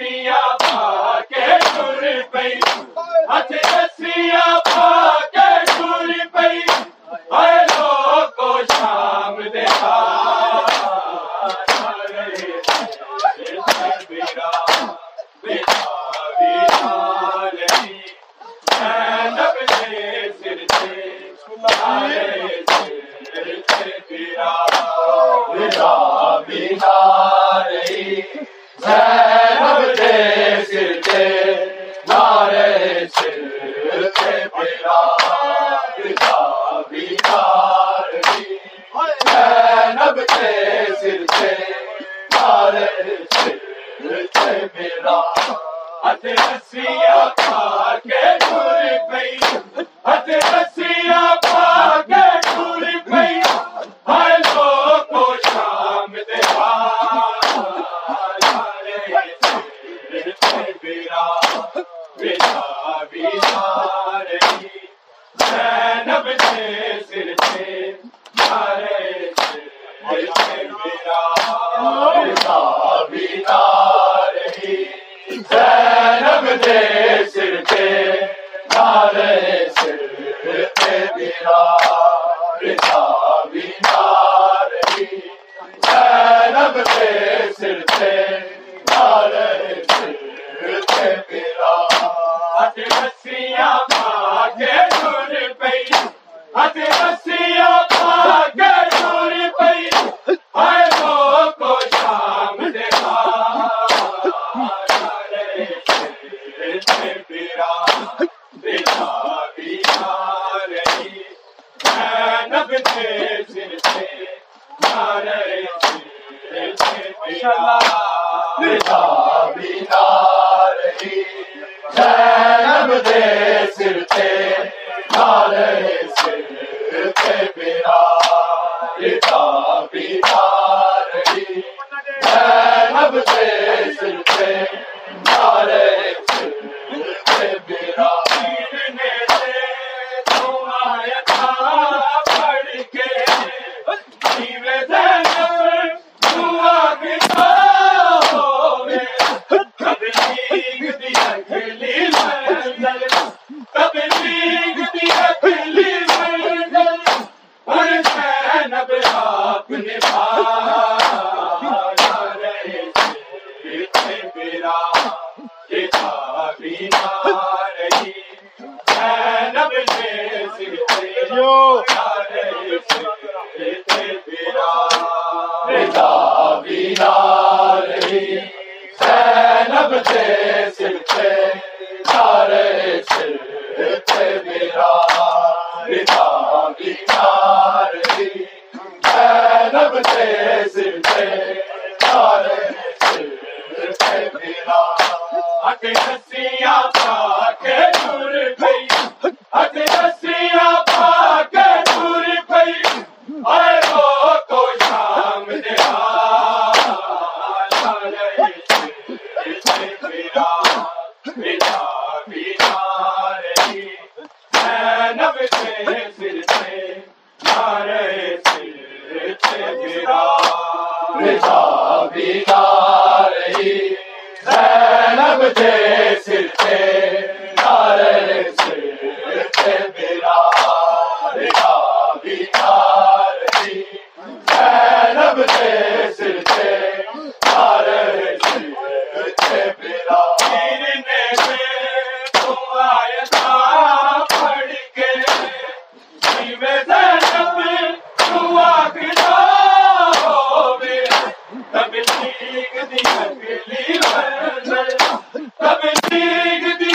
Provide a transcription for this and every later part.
تب تیگ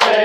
Hey!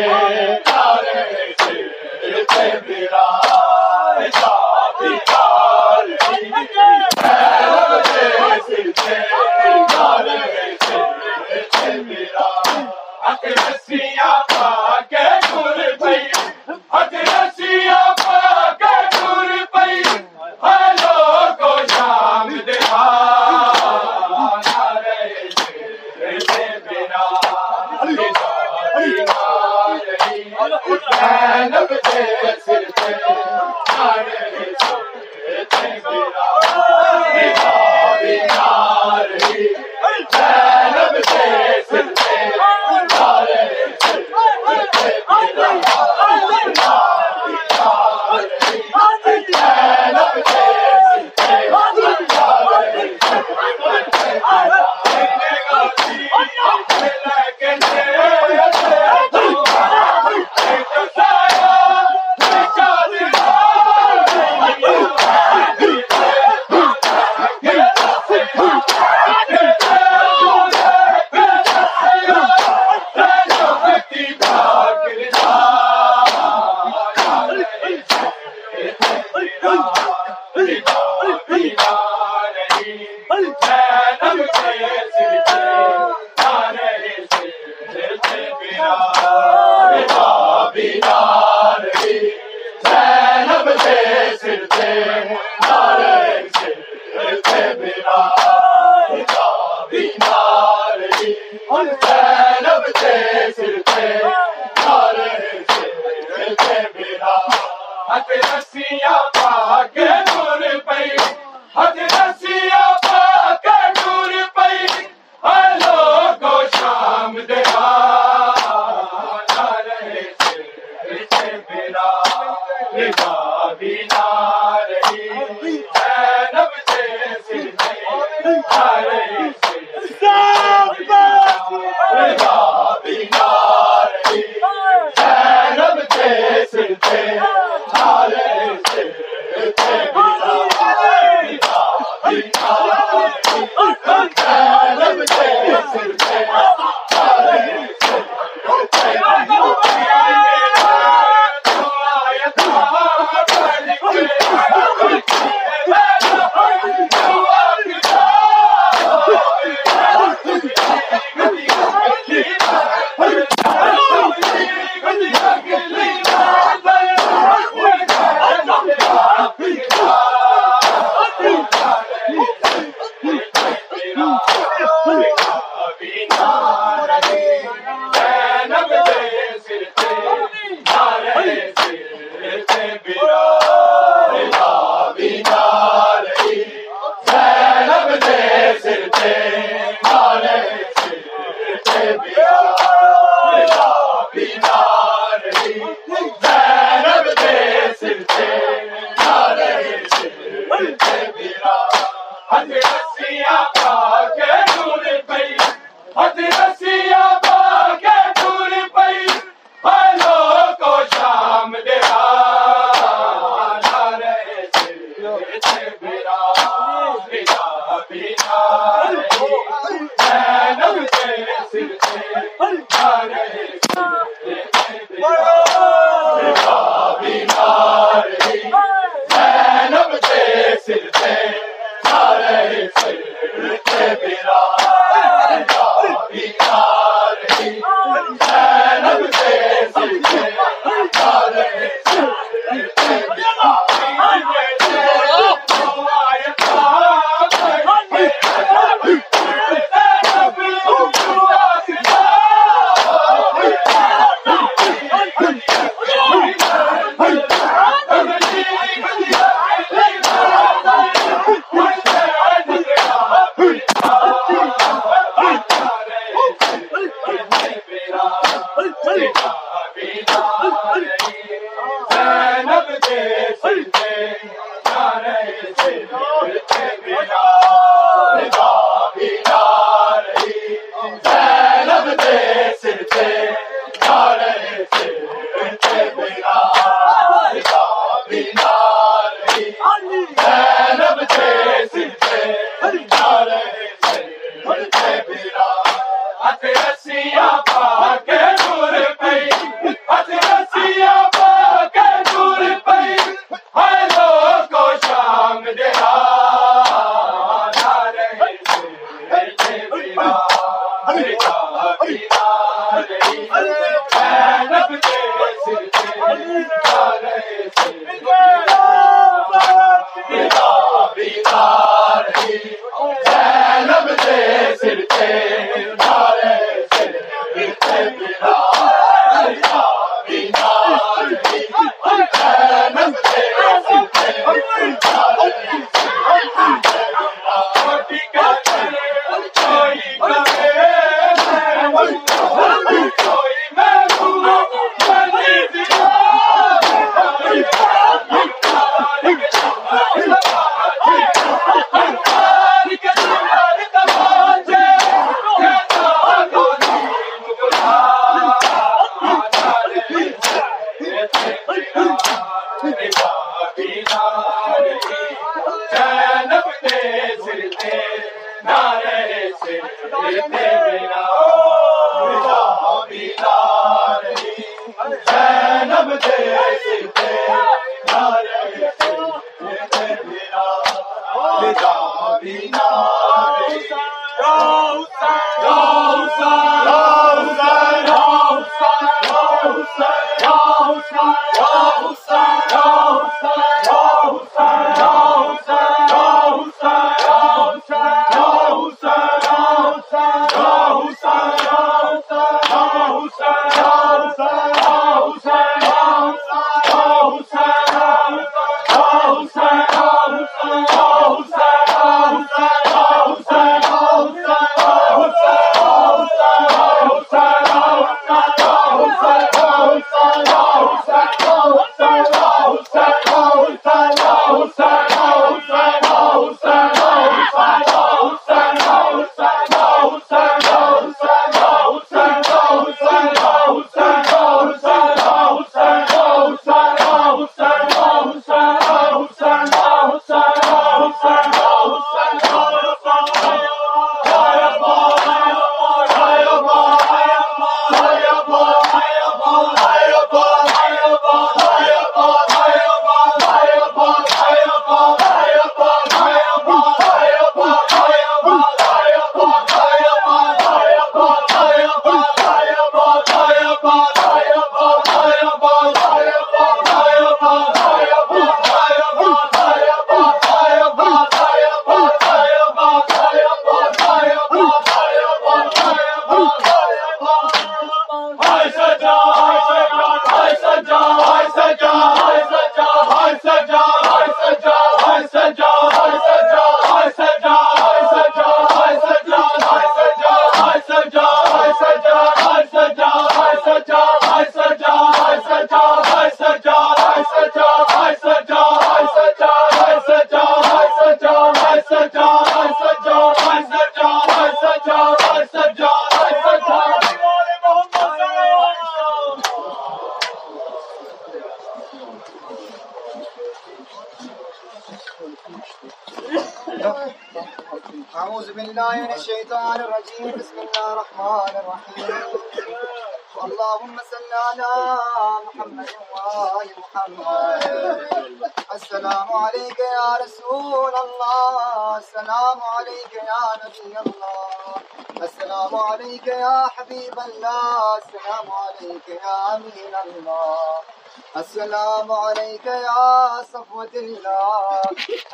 السلام عليك يا صفوة الله،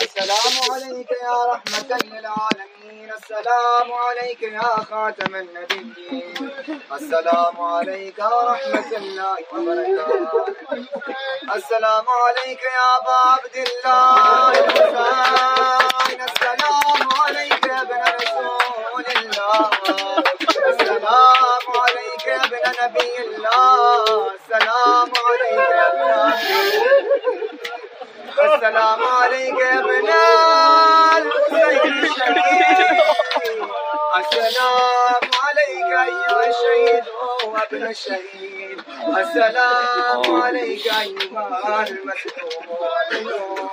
السلام عليك يا رحمة للعالمين، السلام عليك يا خاتم النبيين، السلام عليك ورحمة الله وبركاته، السلام عليك يا أبا عبد الله الحسين، السلام عليك يا ابن رسول الله، السلام عليك يا ابن نبي الله، السلام عليك يا ابن السلام عليك يا ابن الحسين الشهيد، السلام عليك أيها الشهيد وابن الشهيد، السلام عليك أيها المسلوب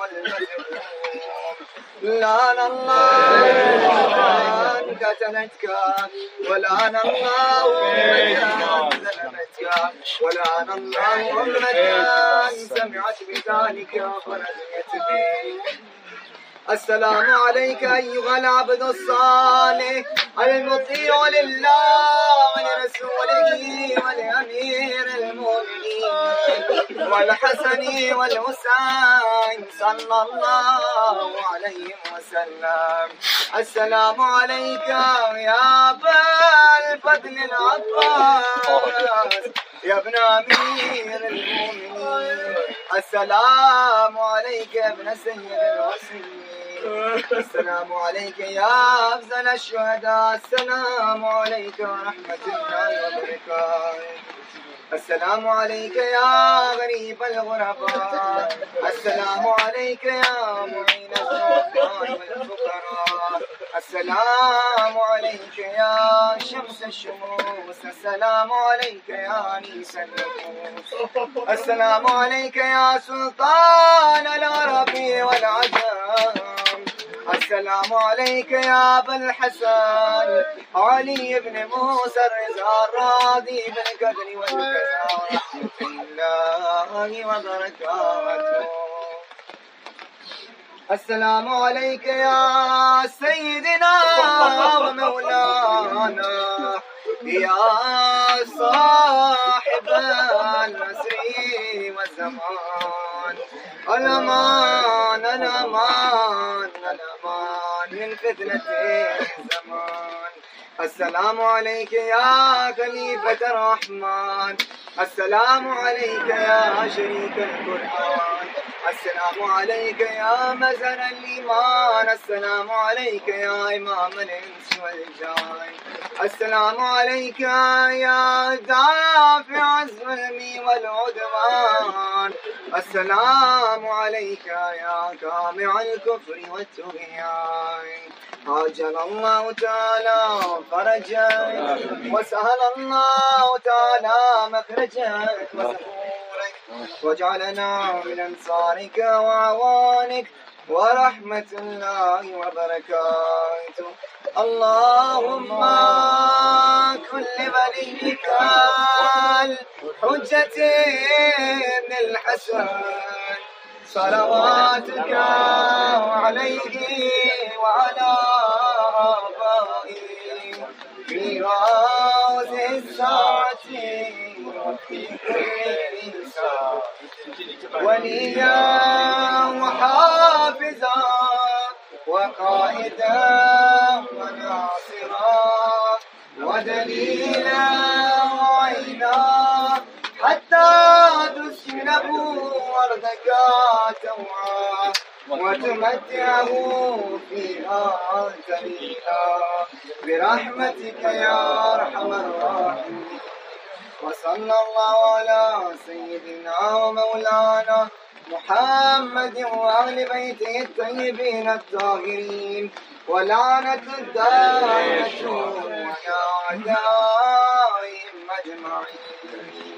لعن الله من قتلتك، ولعن الله من ظلمتك، ولعن الله من سمعت بذلك فنزلت به. السلام عليك أيها العبد الصالح المطيع لله ولرسوله ولأمير المؤمنين والحسن والحسين صلى الله عليه وسلم. السلام عليك يا أبا الفضل العباس يا ابن أمير المؤمنين. السلام عليك يا ابن سيد الرسل. السلام عليك يا أفضل الشهداء. السلام عليك ورحمة الله وبركاته. السلام عليك يا غريب الغرباء. السلام عليك يا معين الضعفاء والفقراء. السلام عليك يا شمس الشموس. السلام عليك يا أنيس النفوس. السلام عليك يا سلطان العرب والعجم. السلام عليك يا أبا الحسن علي بن موسى الرضا الراضي بالقدر والكرم ورحمة الله وبركاته. السلام عليك يا سيدنا ومولانا يا صاحب العصر والزمان. الأمان الأمان الأمان من فتنة الزمان. السلام عليك يا خليفة الرحمن. السلام عليك يا شريك القرآن. السلام عليك يا مزن الإيمان. السلام عليك يا إمام الإنس والجان. السلام عليك يا دافع الظلم والعدوان. السلام عليك يا قامع الكفر والطغيان. عجل الله تعالى فرجك وسهل الله تعالى مخرجك وسحورك، واجعلنا من أنصارك وعوانك ورحمة الله وبركاته. اللهم كن لوليك الحجة بن الحسن صلواتك عليه وعلى آبائه في غاز الساعة وفي كل ساعة، وليا وحافظا وقائدا وناصرا ودليلا وعينا، حتى تسكنه أرضك طوعا وتمتعه فيها جميلا برحمتك يا أرحم الراحمين. وصلى الله على سيدنا ومولانا محمد وأهل بيته الطيبين الطاهرين، ولعنة الدائمة وعلى أعدائهم أجمعين.